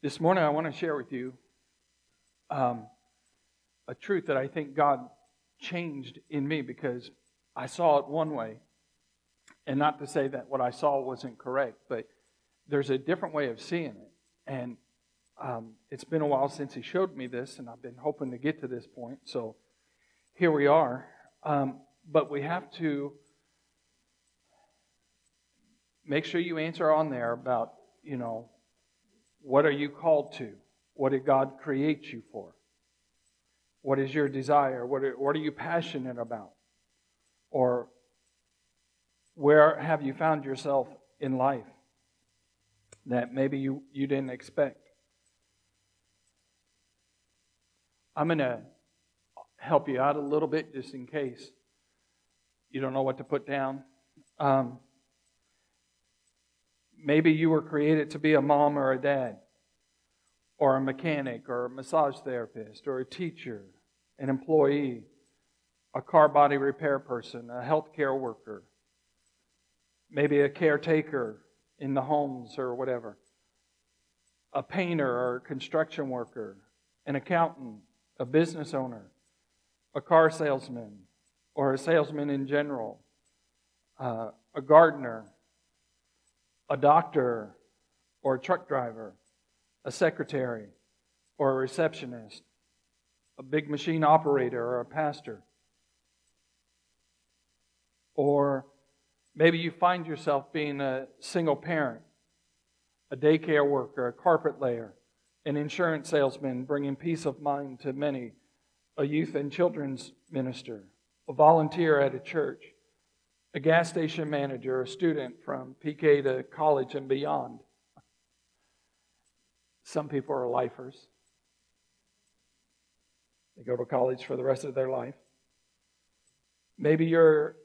This morning I want to share with you a truth that I think God changed in me because I saw it one way. And not to say that what I saw wasn't correct, but there's a different way of seeing it. And it's been a while since he showed me this, and I've been hoping to get to this point. So here we are. But we have to make sure you answer on there about, you know, what are you called to? What did God create you for? What is your desire? What are you passionate about? Or where have you found yourself in life that maybe you didn't expect? I'm going to help you out a little bit just in case you don't know what to put down. Maybe you were created to be a mom or a dad, or a mechanic, or a massage therapist, or a teacher, an employee, a car body repair person, a healthcare worker, maybe a caretaker in the homes or whatever, a painter or a construction worker, an accountant, a business owner, a car salesman, or a salesman in general, a gardener, a doctor, or a truck driver, a secretary, or a receptionist, a big machine operator, or a pastor. Or maybe you find yourself being a single parent, a daycare worker, a carpet layer, an insurance salesman bringing peace of mind to many, a youth and children's minister, a volunteer at a church, a gas station manager, a student from PK to college and beyond. Some people are lifers. They go to college for the rest of their life. Maybe you're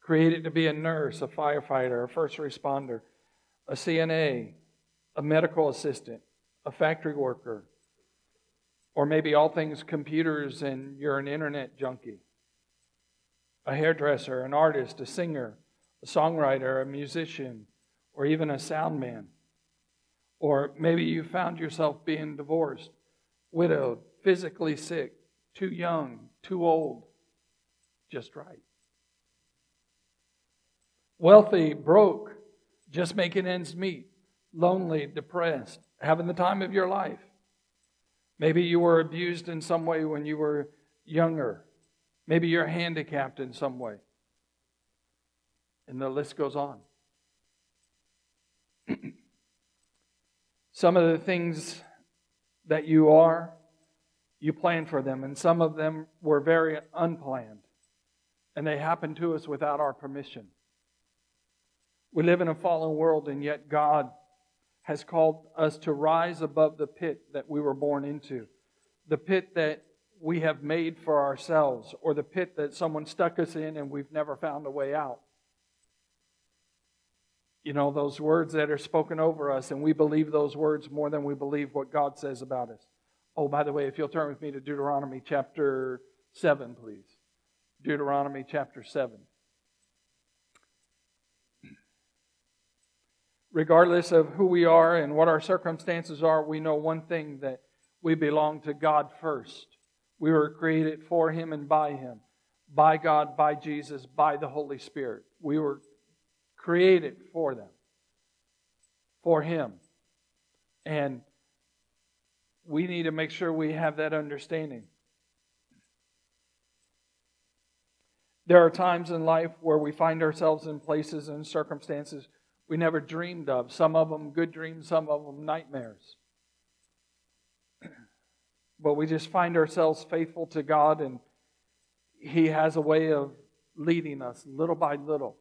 created to be a nurse, a firefighter, a first responder, a CNA, a medical assistant, a factory worker, or maybe all things computers and you're an internet junkie, a hairdresser, an artist, a singer, a songwriter, a musician, or even a sound man. Or maybe you found yourself being divorced, widowed, physically sick, too young, too old, just right. Wealthy, broke, just making ends meet, lonely, depressed, having the time of your life. Maybe you were abused in some way when you were younger. Maybe you're handicapped in some way. And the list goes on. Some of the things that you are, you planned for them, and some of them were very unplanned, and they happened to us without our permission. We live in a fallen world, and yet God has called us to rise above the pit that we were born into, the pit that we have made for ourselves, or the pit that someone stuck us in and we've never found a way out. You know, those words that are spoken over us, and we believe those words more than we believe what God says about us. Oh, by the way, if you'll turn with me to Deuteronomy chapter 7, please. Deuteronomy chapter 7. Regardless of who we are and what our circumstances are, we know one thing, that we belong to God first. We were created for Him and by Him, by God, by Jesus, by the Holy Spirit. We were created for them, for Him. And we need to make sure we have that understanding. There are times in life where we find ourselves in places and circumstances we never dreamed of. Some of them good dreams, some of them nightmares. But we just find ourselves faithful to God, and He has a way of leading us little by little.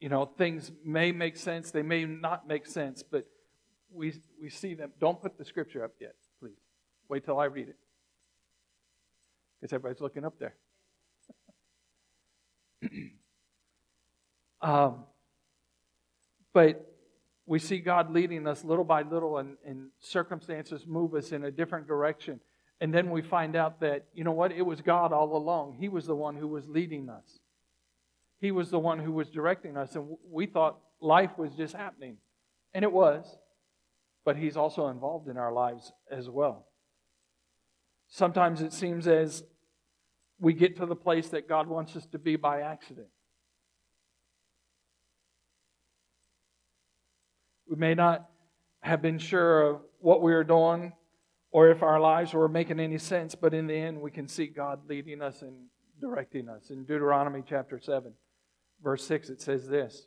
You know, things may make sense, they may not make sense, but we see them. Don't put the scripture up yet, please. Wait till I read it, because everybody's looking up there. But we see God leading us little by little, and circumstances move us in a different direction. And then we find out that, you know what, it was God all along. He was the one who was leading us. He was the one who was directing us, and we thought life was just happening. And it was. but He's also involved in our lives as well. Sometimes it seems as we get to the place that God wants us to be by accident. We may not have been sure of what we were doing or if our lives were making any sense, but in the end we can see God leading us and directing us. In Deuteronomy chapter 7, verse 6, it says this,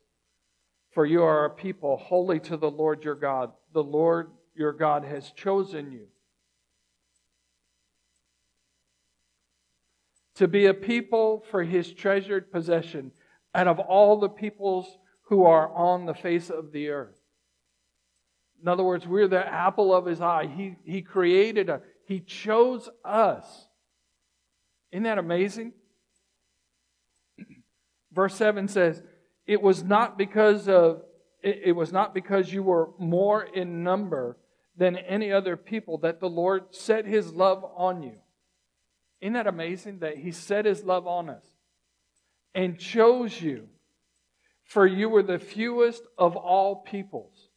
"For you are a people holy to the Lord your God. The Lord your God has chosen you." To be a people for His treasured possession out of all the peoples who are on the face of the earth. In other words, we're the apple of His eye. He created us. He chose us. Isn't that amazing? Verse 7 says, It was not because you were more in number than any other people that the Lord set His love on you. Isn't that amazing that He set His love on us and chose you, for you were the fewest of all peoples.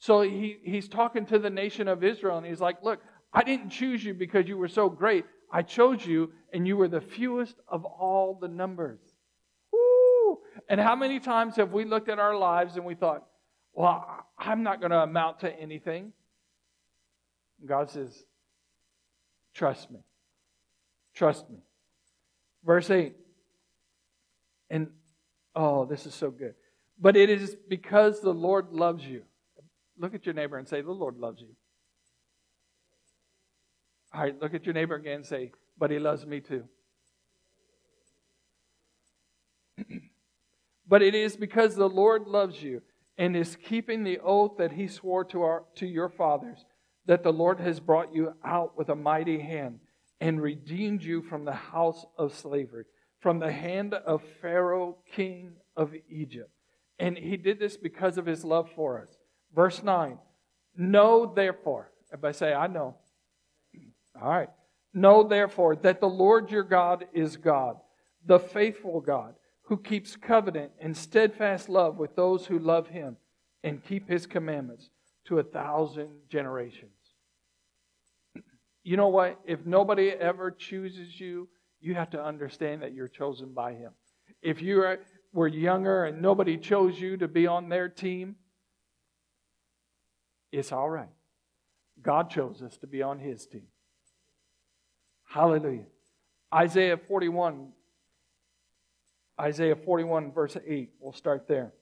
So he's talking to the nation of Israel, and he's like, look, I didn't choose you because you were so great. I chose you, and you were the fewest of all the numbers. Woo! And how many times have we looked at our lives and we thought, well, I'm not going to amount to anything. And God says, trust me. Trust me. Verse 8. And, oh, this is so good. But it is because the Lord loves you. Look at your neighbor and say, the Lord loves you. All right, look at your neighbor again and say, but He loves me too. But it is because the Lord loves you and is keeping the oath that He swore to your fathers, that the Lord has brought you out with a mighty hand and redeemed you from the house of slavery, from the hand of Pharaoh, king of Egypt. And He did this because of His love for us. Verse 9, know therefore, everybody say, I know. All right. Know therefore that the Lord your God is God, the faithful God, who keeps covenant and steadfast love with those who love Him and keep His commandments to 1,000 generations. You know what? If nobody ever chooses you, you have to understand that you're chosen by Him. If you were younger and nobody chose you to be on their team, it's all right. God chose us to be on His team. Hallelujah. Isaiah 41 verse 8. We'll start there.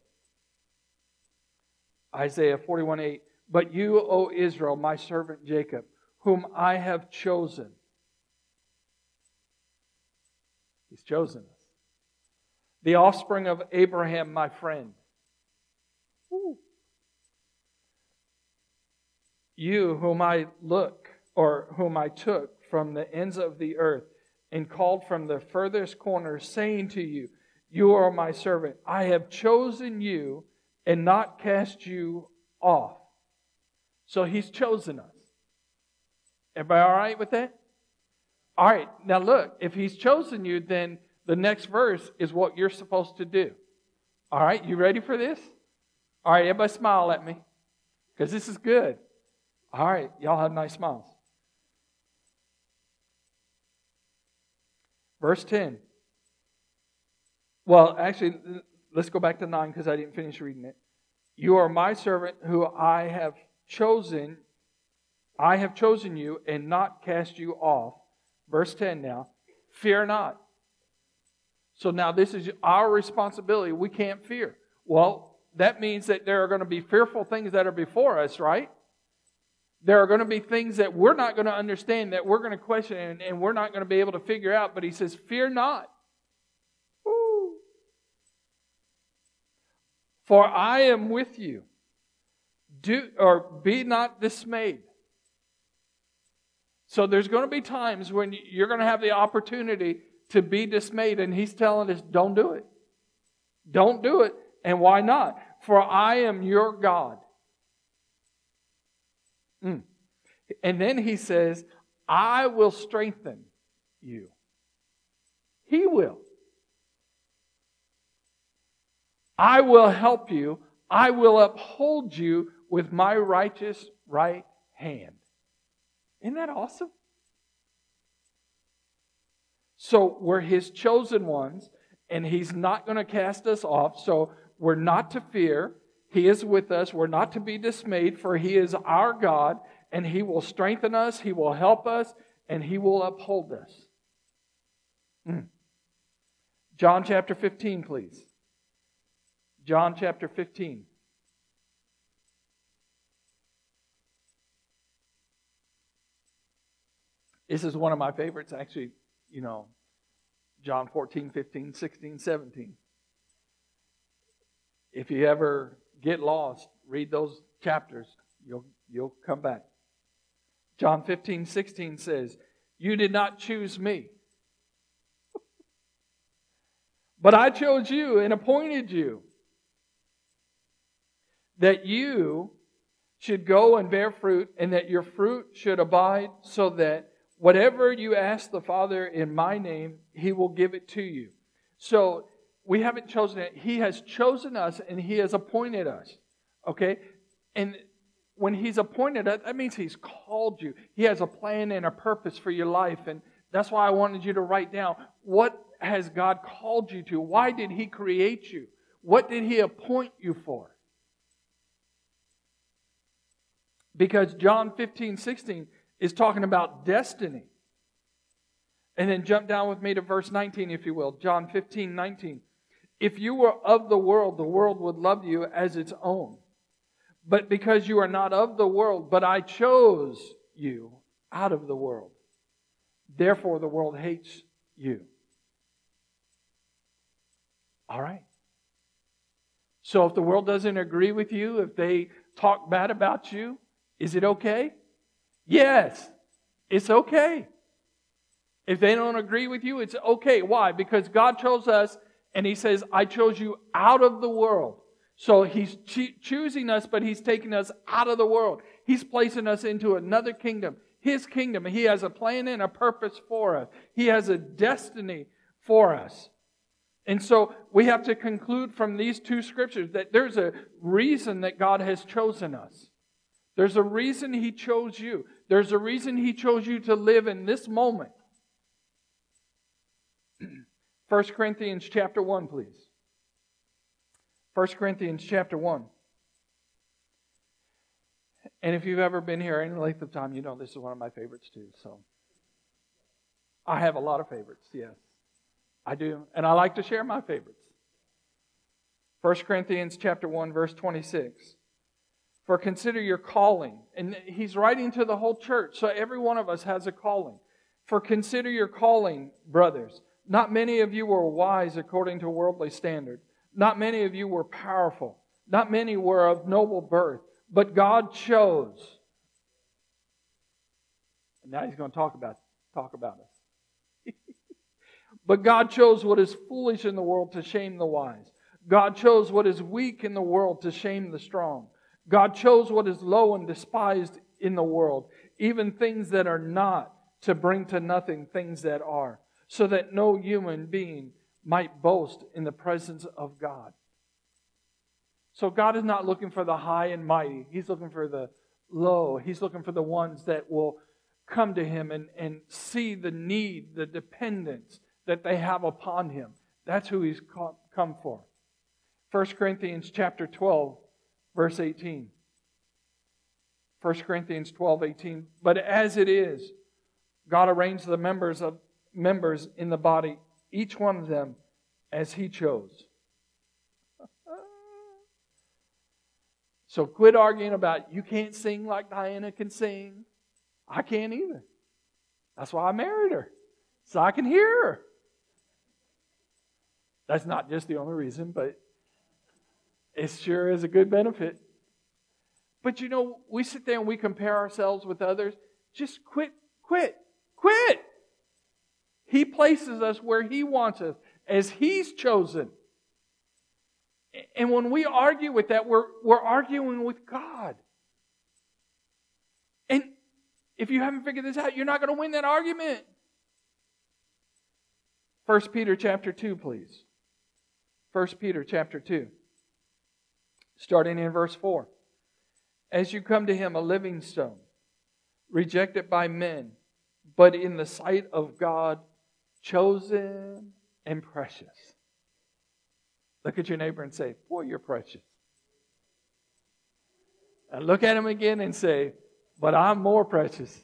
Isaiah 41, 8. But you, O Israel, my servant Jacob, whom I have chosen. He's chosen us. The offspring of Abraham, my friend. Woo. You whom I took from the ends of the earth and called from the furthest corner, saying to you, you are my servant. I have chosen you and not cast you off. So He's chosen us. Everybody all right with that? All right. Now look, if He's chosen you, then the next verse is what you're supposed to do. All right. You ready for this? All right. Everybody smile at me because this is good. All right, y'all have nice smiles. Verse 10. Well, actually, let's go back to 9 because I didn't finish reading it. You are my servant who I have chosen. I have chosen you and not cast you off. Verse 10 now. Fear not. So now this is our responsibility. We can't fear. Well, that means that there are going to be fearful things that are before us, right? There are going to be things that we're not going to understand, that we're going to question, and we're not going to be able to figure out. But He says, fear not. Woo. For I am with you. Be not dismayed. So there's going to be times when you're going to have the opportunity to be dismayed. And He's telling us, don't do it. Don't do it. And why not? For I am your God. And then He says, I will strengthen you. He will. I will help you. I will uphold you with my righteous right hand. Isn't that awesome? So we're His chosen ones, and He's not going to cast us off. So we're not to fear. He is with us. We're not to be dismayed, for He is our God, and He will strengthen us, He will help us, and He will uphold us. John chapter 15, please. John chapter 15. This is one of my favorites, actually, you know, John 14, 15, 16, 17. If you ever get lost, read those chapters. You'll come back. John 15, 16 says, "You did not choose me, but I chose you and appointed you, that you should go and bear fruit, and that your fruit should abide, so that whatever you ask the Father in my name, He will give it to you." So we haven't chosen it. He has chosen us, and He has appointed us. Okay? And when He's appointed us, that means He's called you. He has a plan and a purpose for your life. And that's why I wanted you to write down, what has God called you to? Why did He create you? What did He appoint you for? Because John 15, 16 is talking about destiny. And then jump down with me to verse 19, if you will. John 15, 19. "If you were of the world would love you as its own. But because you are not of the world, but I chose you out of the world, therefore the world hates you." All right. So if the world doesn't agree with you, if they talk bad about you, is it okay? Yes, it's okay. If they don't agree with you, it's okay. Why? Because God chose us, and He says, "I chose you out of the world." So He's choosing us, but He's taking us out of the world. He's placing us into another kingdom, His kingdom. He has a plan and a purpose for us. He has a destiny for us. And so we have to conclude from these two scriptures that there's a reason that God has chosen us. There's a reason He chose you. There's a reason He chose you to live in this moment. 1 Corinthians chapter 1, please. 1 Corinthians chapter 1. And if you've ever been here any length of time, you know this is one of my favorites too. So I have a lot of favorites, yes. I do. And I like to share my favorites. 1 Corinthians chapter 1, verse 26. "For consider your calling." And he's writing to the whole church, so every one of us has a calling. "For consider your calling, brothers. Not many of you were wise according to worldly standard. Not many of you were powerful. Not many were of noble birth. But God chose." And now he's going to talk about us. "But God chose what is foolish in the world to shame the wise. God chose what is weak in the world to shame the strong. God chose what is low and despised in the world, even things that are not, to bring to nothing things that are, so that no human being might boast in the presence of God." So God is not looking for the high and mighty. He's looking for the low. He's looking for the ones that will come to Him and see the need, the dependence that they have upon Him. That's who He's come for. 1 Corinthians chapter 12, verse 18. 1 Corinthians 12, 18. "But as it is, God arranged the members in the body, each one of them as He chose." So quit arguing about, you can't sing like Diana can sing. I can't either. That's why I married her, so I can hear her. That's not just the only reason, but it sure is a good benefit. But you know, we sit there and we compare ourselves with others. Just quit. He places us where He wants us, as He's chosen. And when we argue with that, we're arguing with God. And if you haven't figured this out, you're not going to win that argument. 1 Peter chapter 2, please. 1 Peter chapter 2. starting in verse 4. As you come to him, a living stone, rejected by men, but in the sight of God, chosen and precious. Look at your neighbor and say, boy, you're precious. And look at him again and say, but I'm more precious.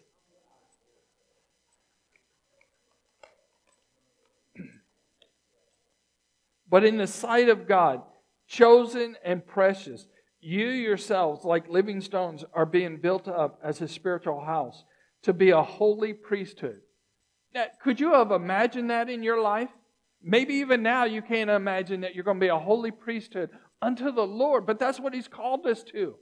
But in the sight of God, chosen and precious, you yourselves, like living stones, are being built up as a spiritual house to be a holy priesthood. Now, could you have imagined that in your life? Maybe even now you can't imagine that you're going to be a holy priesthood unto the Lord, but that's what He's called us to.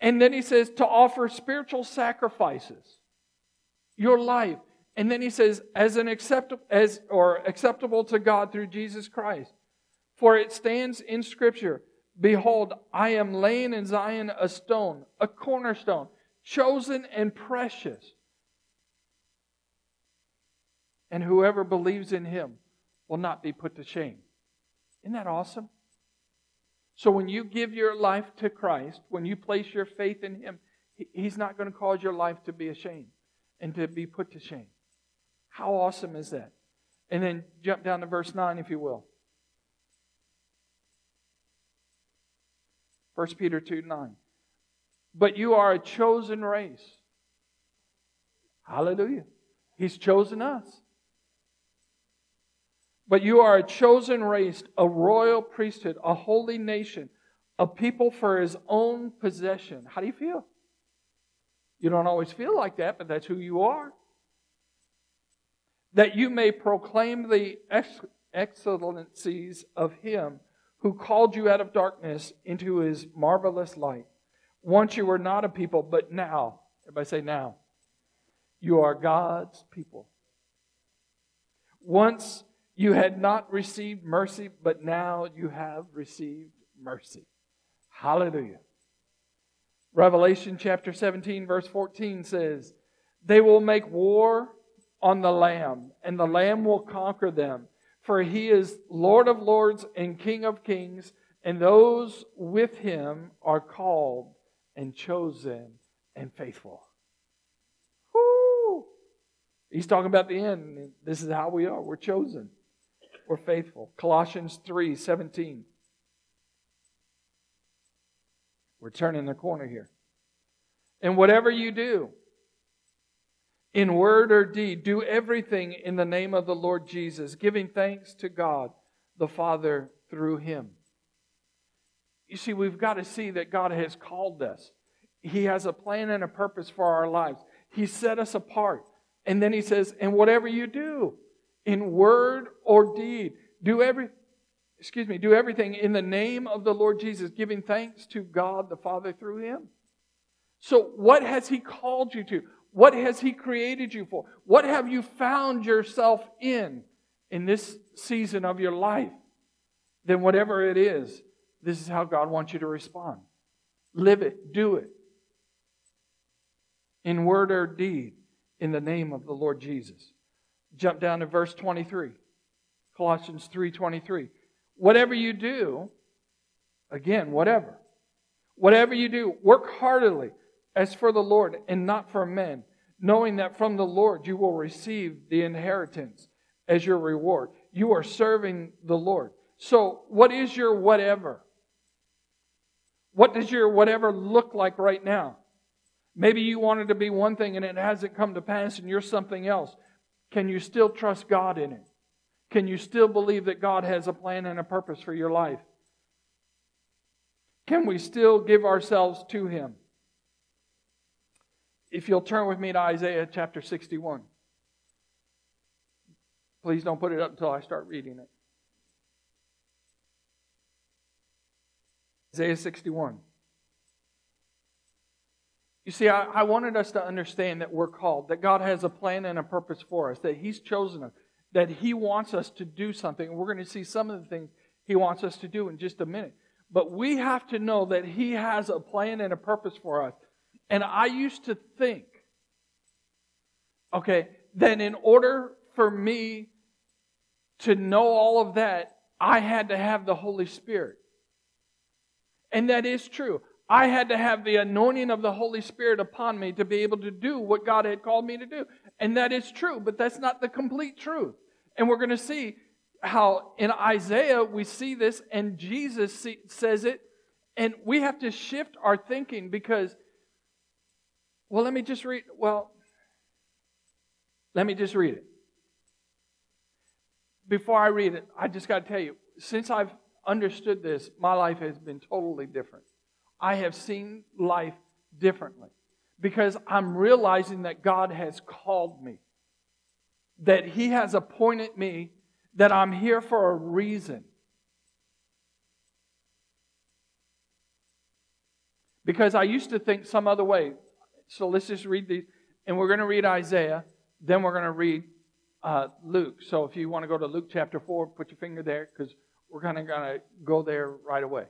And then He says to offer spiritual sacrifices, your life. And then He says, acceptable to God through Jesus Christ. For it stands in Scripture, behold, I am laying in Zion a stone, a cornerstone, chosen and precious. And whoever believes in Him will not be put to shame. Isn't that awesome? So when you give your life to Christ, when you place your faith in Him, He's not going to cause your life to be ashamed and to be put to shame. How awesome is that? And then jump down to verse 9, if you will. 1 Peter 2:9. But you are a chosen race. Hallelujah. He's chosen us. But you are a chosen race, a royal priesthood, a holy nation, a people for His own possession. How do you feel? You don't always feel like that, but that's who you are. That you may proclaim the excellencies of Him who called you out of darkness into His marvelous light. Once you were not a people, but now, everybody say now, you are God's people. Once you had not received mercy, but now you have received mercy. Hallelujah. Revelation chapter 17, verse 14 says, they will make war on the Lamb, and the Lamb will conquer them. For He is Lord of lords and King of kings, and those with Him are called and chosen and faithful. Woo! He's talking about the end. This is how we are. We're chosen. We're faithful. Colossians 3:17. We're turning the corner here. And whatever you do, in word or deed, do everything in the name of the Lord Jesus, giving thanks to God the Father through Him. You see, we've got to see that God has called us. He has a plan and a purpose for our lives. He set us apart. And then He says, and whatever you do, in word or deed, do everything in the name of the Lord Jesus, giving thanks to God the Father through Him. So what has He called you to? What has He created you for? What have you found yourself in this season of your life? Then whatever it is, this is how God wants you to respond. Live it, do it, in word or deed, in the name of the Lord Jesus. Jump down to verse 23, Colossians 3:23. Whatever you do, again, whatever you do, work heartily, as for the Lord and not for men, knowing that from the Lord you will receive the inheritance as your reward. You are serving the Lord. So what is your whatever? What does your whatever look like right now? Maybe you wanted to be one thing and it hasn't come to pass and you're something else. Can you still trust God in it? Can you still believe that God has a plan and a purpose for your life? Can we still give ourselves to Him? If you'll turn with me to Isaiah chapter 61. Please don't put it up until I start reading it. Isaiah 61. You see, I wanted us to understand that we're called, that God has a plan and a purpose for us, that He's chosen us, that He wants us to do something. And we're going to see some of the things He wants us to do in just a minute. But we have to know that He has a plan and a purpose for us. And I used to think, that in order for me to know all of that, I had to have the Holy Spirit. And that is true. I had to have the anointing of the Holy Spirit upon me to be able to do what God had called me to do. And that is true, but that's not the complete truth. And we're going to see how in Isaiah we see this and Jesus says it. And we have to shift our thinking because, well, let me just read it. Before I read it, I just got to tell you, since I've understood this, my life has been totally different. I have seen life differently because I'm realizing that God has called me, that He has appointed me, that I'm here for a reason. Because I used to think some other way. So let's just read these. And we're going to read Isaiah. Then we're going to read Luke. So if you want to go to Luke chapter 4, put your finger there because we're kind of going to go there right away.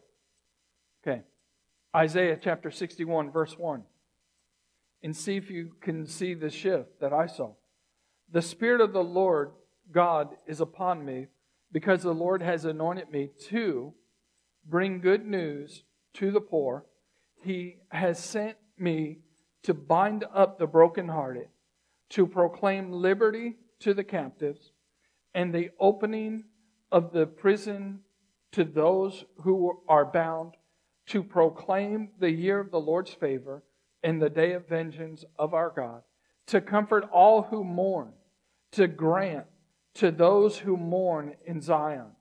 Okay. Isaiah chapter 61, verse 1. And see if you can see the shift that I saw. The Spirit of the Lord God is upon me because the Lord has anointed me to bring good news to the poor. He has sent me to bind up the brokenhearted, to proclaim liberty to the captives, and the opening of the prison to those who are bound, to proclaim the year of the Lord's favor and the day of vengeance of our God, to comfort all who mourn, to grant to those who mourn in Zion,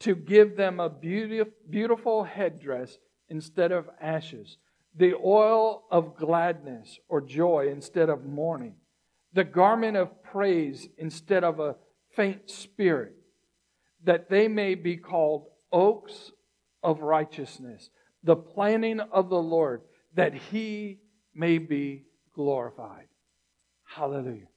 to give them a beautiful headdress instead of ashes, the oil of gladness or joy instead of mourning, the garment of praise instead of a faint spirit, that they may be called oaks of righteousness, the planting of the Lord, that He may be glorified. Hallelujah.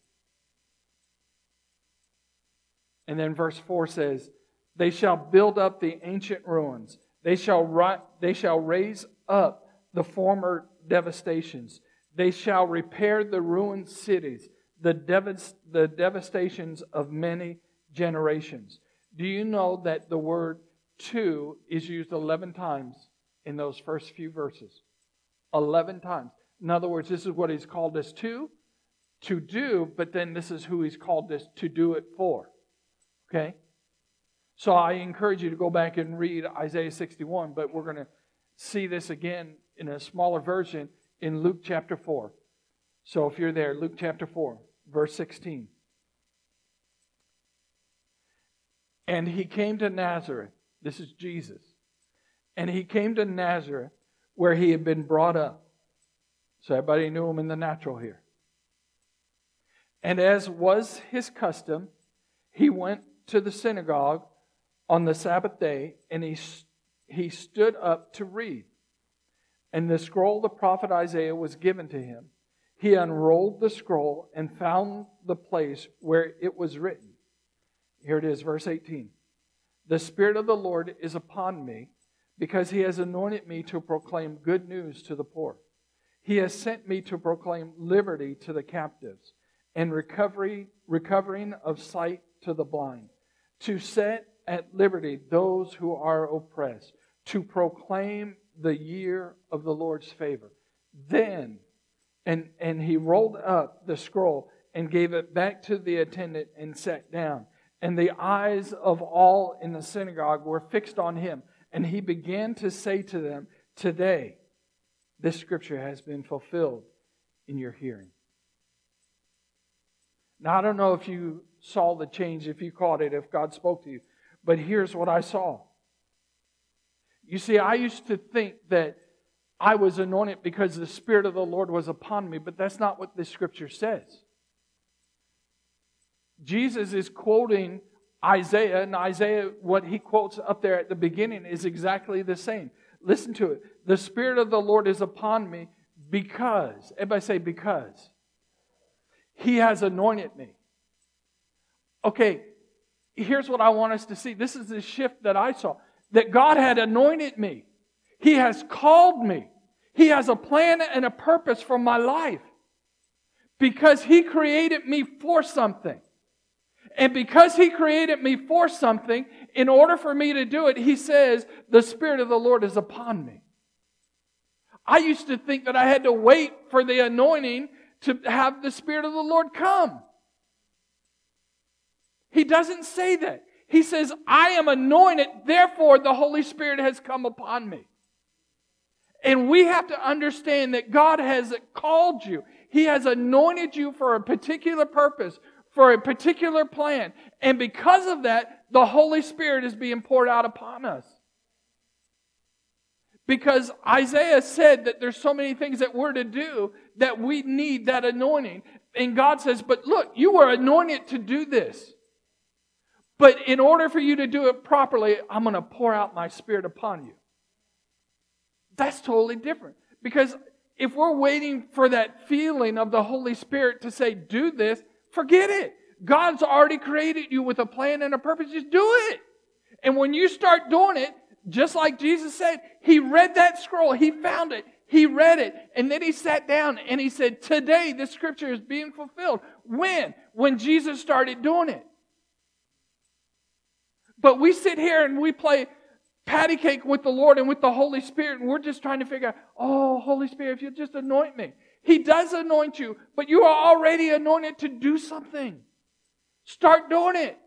And then verse 4 says, they shall build up the ancient ruins. They shall raise up the former devastations. They shall repair the ruined cities, the devastations of many generations. Do you know that the word to is used 11 times in those first few verses? 11 times. In other words, this is what He's called us to do, but then this is who He's called us to do it for. Okay? So I encourage you to go back and read Isaiah 61, but we're going to see this again in a smaller version in Luke chapter 4. So if you're there, Luke chapter 4, verse 16. And He came to Nazareth. This is Jesus. And He came to Nazareth where He had been brought up. So everybody knew Him in the natural here. And as was His custom, He went to the synagogue on the Sabbath day, and he stood up to read. And the scroll of the prophet Isaiah was given to him. He unrolled the scroll and found the place where it was written. Here it is, verse 18. The Spirit of the Lord is upon me, because He has anointed me to proclaim good news to the poor. He has sent me to proclaim liberty to the captives, and recovering of sight to the blind, to set at liberty those who are oppressed, to proclaim the year of the Lord's favor. Then, and he rolled up the scroll and gave it back to the attendant and sat down. And the eyes of all in the synagogue were fixed on him. And he began to say to them, today, this scripture has been fulfilled in your hearing. Now, I don't know if you saw the change, if you caught it, if God spoke to you. But here's what I saw. You see, I used to think that I was anointed because the Spirit of the Lord was upon me, but that's not what this scripture says. Jesus is quoting Isaiah, and Isaiah, what he quotes up there at the beginning is exactly the same. Listen to it. The Spirit of the Lord is upon me because, everybody say because, He has anointed me. Okay, here's what I want us to see. This is the shift that I saw. That God had anointed me. He has called me. He has a plan and a purpose for my life. Because He created me for something. And because He created me for something, in order for me to do it, He says, the Spirit of the Lord is upon me. I used to think that I had to wait for the anointing to have the Spirit of the Lord come. He doesn't say that. He says, I am anointed, therefore the Holy Spirit has come upon me. And we have to understand that God has called you. He has anointed you for a particular purpose, for a particular plan. And because of that, the Holy Spirit is being poured out upon us. Because Isaiah said that there's so many things that we're to do that we need that anointing. And God says, but look, you were anointed to do this. But in order for you to do it properly, I'm going to pour out my Spirit upon you. That's totally different. Because if we're waiting for that feeling of the Holy Spirit to say, do this, forget it. God's already created you with a plan and a purpose. Just do it. And when you start doing it, just like Jesus said, he read that scroll. He found it. He read it. And then he sat down and he said, today this scripture is being fulfilled. When? When Jesus started doing it. But we sit here and we play patty cake with the Lord and with the Holy Spirit, and we're just trying to figure out, oh, Holy Spirit, if you'll just anoint me. He does anoint you, but you are already anointed to do something. Start doing it.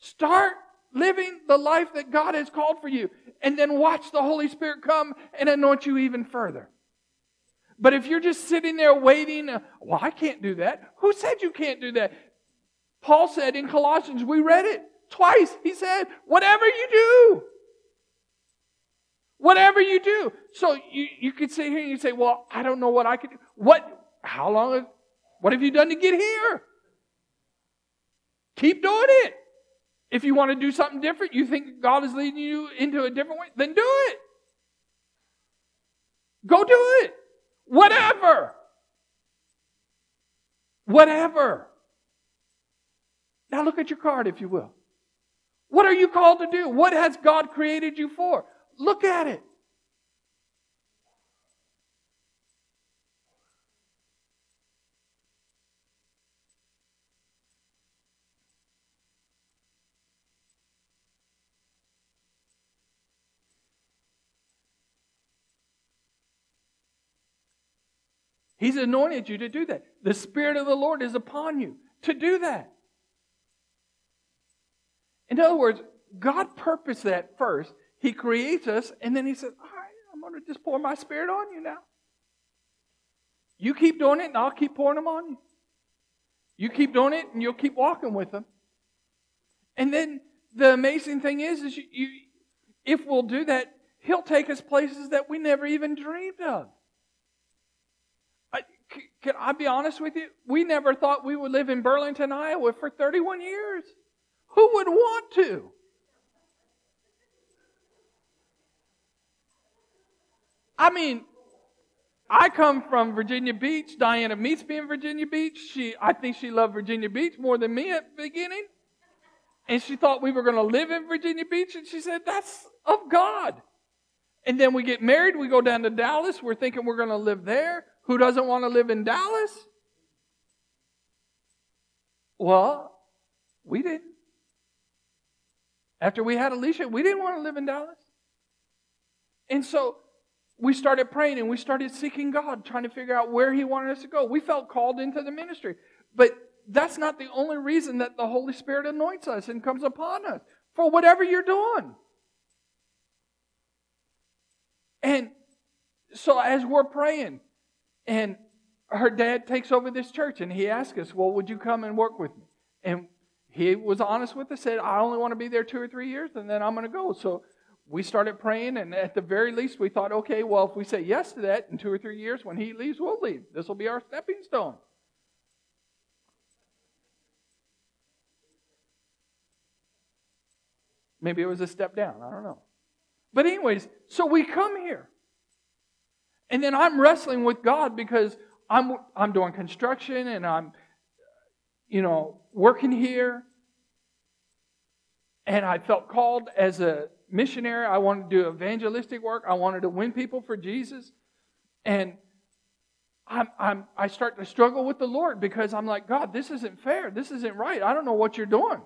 Start living the life that God has called for you, and then watch the Holy Spirit come and anoint you even further. But if you're just sitting there waiting, well, I can't do that. Who said you can't do that? Paul said in Colossians, we read it. Twice, he said, whatever you do. Whatever you do. So you could sit here and you say, well, I don't know what I could do. What have you done to get here? Keep doing it. If you want to do something different, you think God is leading you into a different way, then do it. Go do it. Whatever. Now look at your card, if you will. What are you called to do? What has God created you for? Look at it. He's anointed you to do that. The Spirit of the Lord is upon you to do that. In other words, God purposed that first. He creates us, and then he says, all right, I'm going to just pour my Spirit on you now. You keep doing it, and I'll keep pouring them on you. You keep doing it, and you'll keep walking with them. And then the amazing thing is if we'll do that, he'll take us places that we never even dreamed of. Can I be honest with you? We never thought we would live in Burlington, Iowa for 31 years. Who would want to? I mean, I come from Virginia Beach. Diana meets me in Virginia Beach. I think she loved Virginia Beach more than me at the beginning. And she thought we were going to live in Virginia Beach. And she said, that's of God. And then we get married. We go down to Dallas. We're thinking we're going to live there. Who doesn't want to live in Dallas? Well, we didn't. After we had Alicia, we didn't want to live in Dallas. And so we started praying and we started seeking God, trying to figure out where he wanted us to go. We felt called into the ministry. But that's not the only reason that the Holy Spirit anoints us and comes upon us for whatever you're doing. And so as we're praying, and her dad takes over this church and he asks us, well, would you come and work with me? And he was honest with us, said, I only want to be there 2 or 3 years, and then I'm going to go. So we started praying, and at the very least, we thought, okay, well, if we say yes to that, in 2 or 3 years, when he leaves, we'll leave. This will be our stepping stone. Maybe it was a step down. I don't know. But anyways, so we come here. And then I'm wrestling with God because I'm doing construction, and I'm working here. And I felt called as a missionary. I wanted to do evangelistic work. I wanted to win people for Jesus. And I start to struggle with the Lord because I'm like, God, this isn't fair. This isn't right. I don't know what you're doing.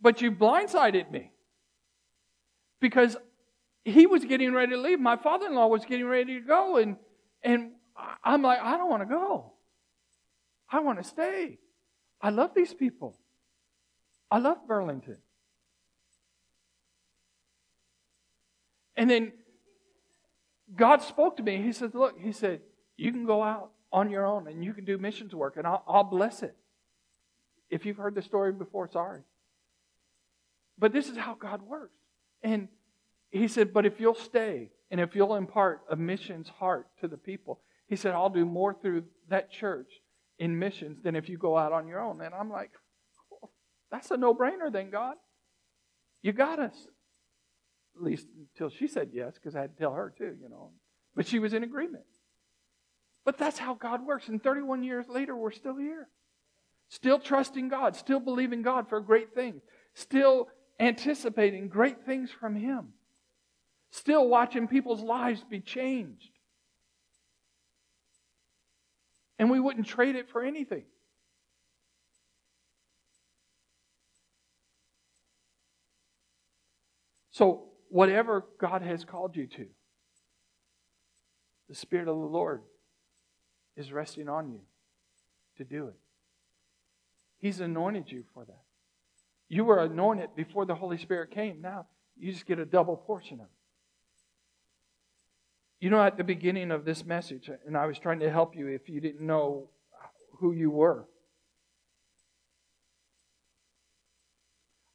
But you blindsided me because he was getting ready to leave. My father-in-law was getting ready to go. And I'm like, I don't want to go. I want to stay. I love these people. I love Burlington. And then God spoke to me. He said, look, he said, you can go out on your own and you can do missions work and I'll bless it. If you've heard the story before, sorry. But this is how God works. And he said, but if you'll stay and if you'll impart a missions heart to the people, he said, I'll do more through that church in missions than if you go out on your own. And I'm like, well, that's a no-brainer then, God. You got us. At least until she said yes, because I had to tell her too, you know. But she was in agreement. But that's how God works. And 31 years later, we're still here. Still trusting God. Still believing God for great things. Still anticipating great things from Him. Still watching people's lives be changed. And we wouldn't trade it for anything. So, whatever God has called you to, the Spirit of the Lord is resting on you to do it. He's anointed you for that. You were anointed before the Holy Spirit came. Now, you just get a double portion of it. You know, at the beginning of this message, and I was trying to help you if you didn't know who you were.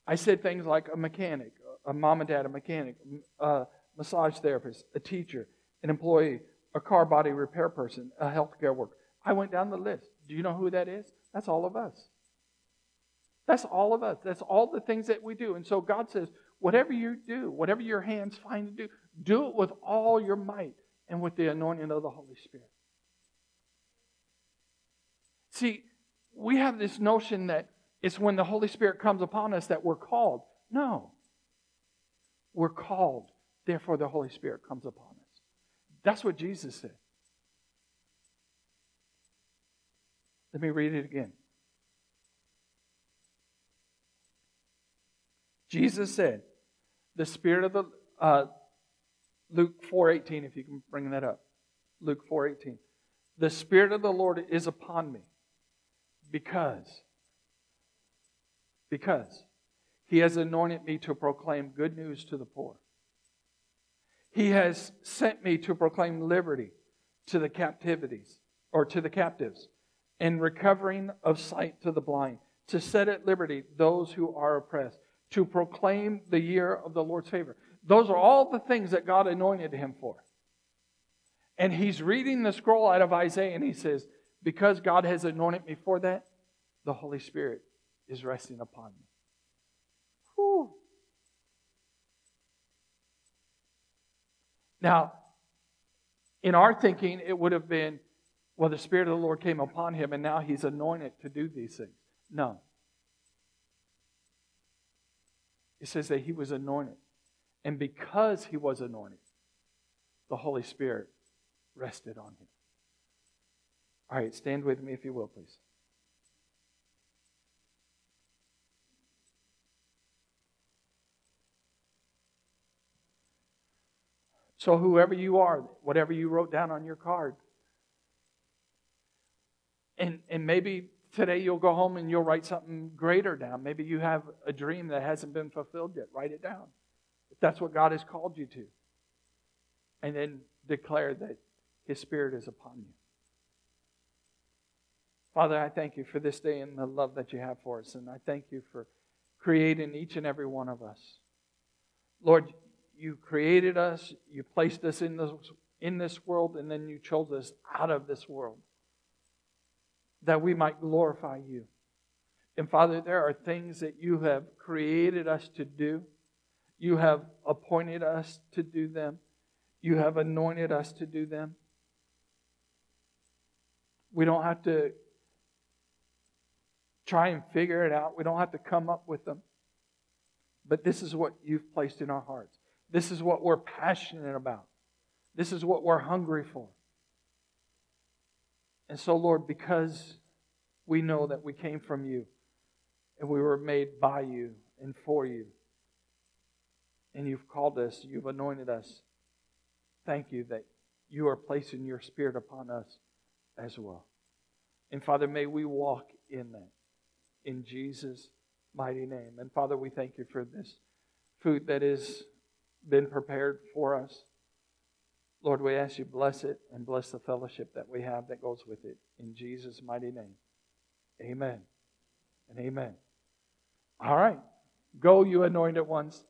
I said things like a mechanic, a mom and dad, a mechanic, a massage therapist, a teacher, an employee, a car body repair person, a healthcare worker. I went down the list. Do you know who that is? That's all of us. That's all of us. That's all the things that we do. And so God says, whatever you do, whatever your hands find to do, do it with all your might and with the anointing of the Holy Spirit. See, we have this notion that it's when the Holy Spirit comes upon us that we're called. No. We're called, therefore the Holy Spirit comes upon us. That's what Jesus said. Let me read it again. Jesus said, the Spirit of the... Luke 4:18, if you can bring that up. Luke 4:18. The Spirit of the Lord is upon me because He has anointed me to proclaim good news to the poor. He has sent me to proclaim liberty to the captives, and recovering of sight to the blind, to set at liberty those who are oppressed, to proclaim the year of the Lord's favor. Those are all the things that God anointed him for. And he's reading the scroll out of Isaiah and he says, because God has anointed me for that, the Holy Spirit is resting upon me. Whew. Now, in our thinking, it would have been, well, the Spirit of the Lord came upon him and now he's anointed to do these things. No. It says that he was anointed. And because he was anointed, the Holy Spirit rested on him. All right, stand with me if you will, please. So whoever you are, whatever you wrote down on your card, and maybe today you'll go home and you'll write something greater down. Maybe you have a dream that hasn't been fulfilled yet. Write it down. If that's what God has called you to. And then declare that His Spirit is upon you. Father, I thank you for this day and the love that you have for us. And I thank you for creating each and every one of us. Lord, you created us, you placed us in this world, and then you chose us out of this world that we might glorify you. And Father, there are things that you have created us to do. You have appointed us to do them. You have anointed us to do them. We don't have to try and figure it out. We don't have to come up with them. But this is what you've placed in our hearts. This is what we're passionate about. This is what we're hungry for. And so, Lord, because we know that we came from you and we were made by you and for you, and you've called us, you've anointed us. Thank you that you are placing your Spirit upon us as well. And Father, may we walk in that, in Jesus' mighty name. And Father, we thank you for this food that has been prepared for us. Lord, we ask you bless it and bless the fellowship that we have that goes with it. In Jesus' mighty name, amen and amen. All right, go you anointed ones.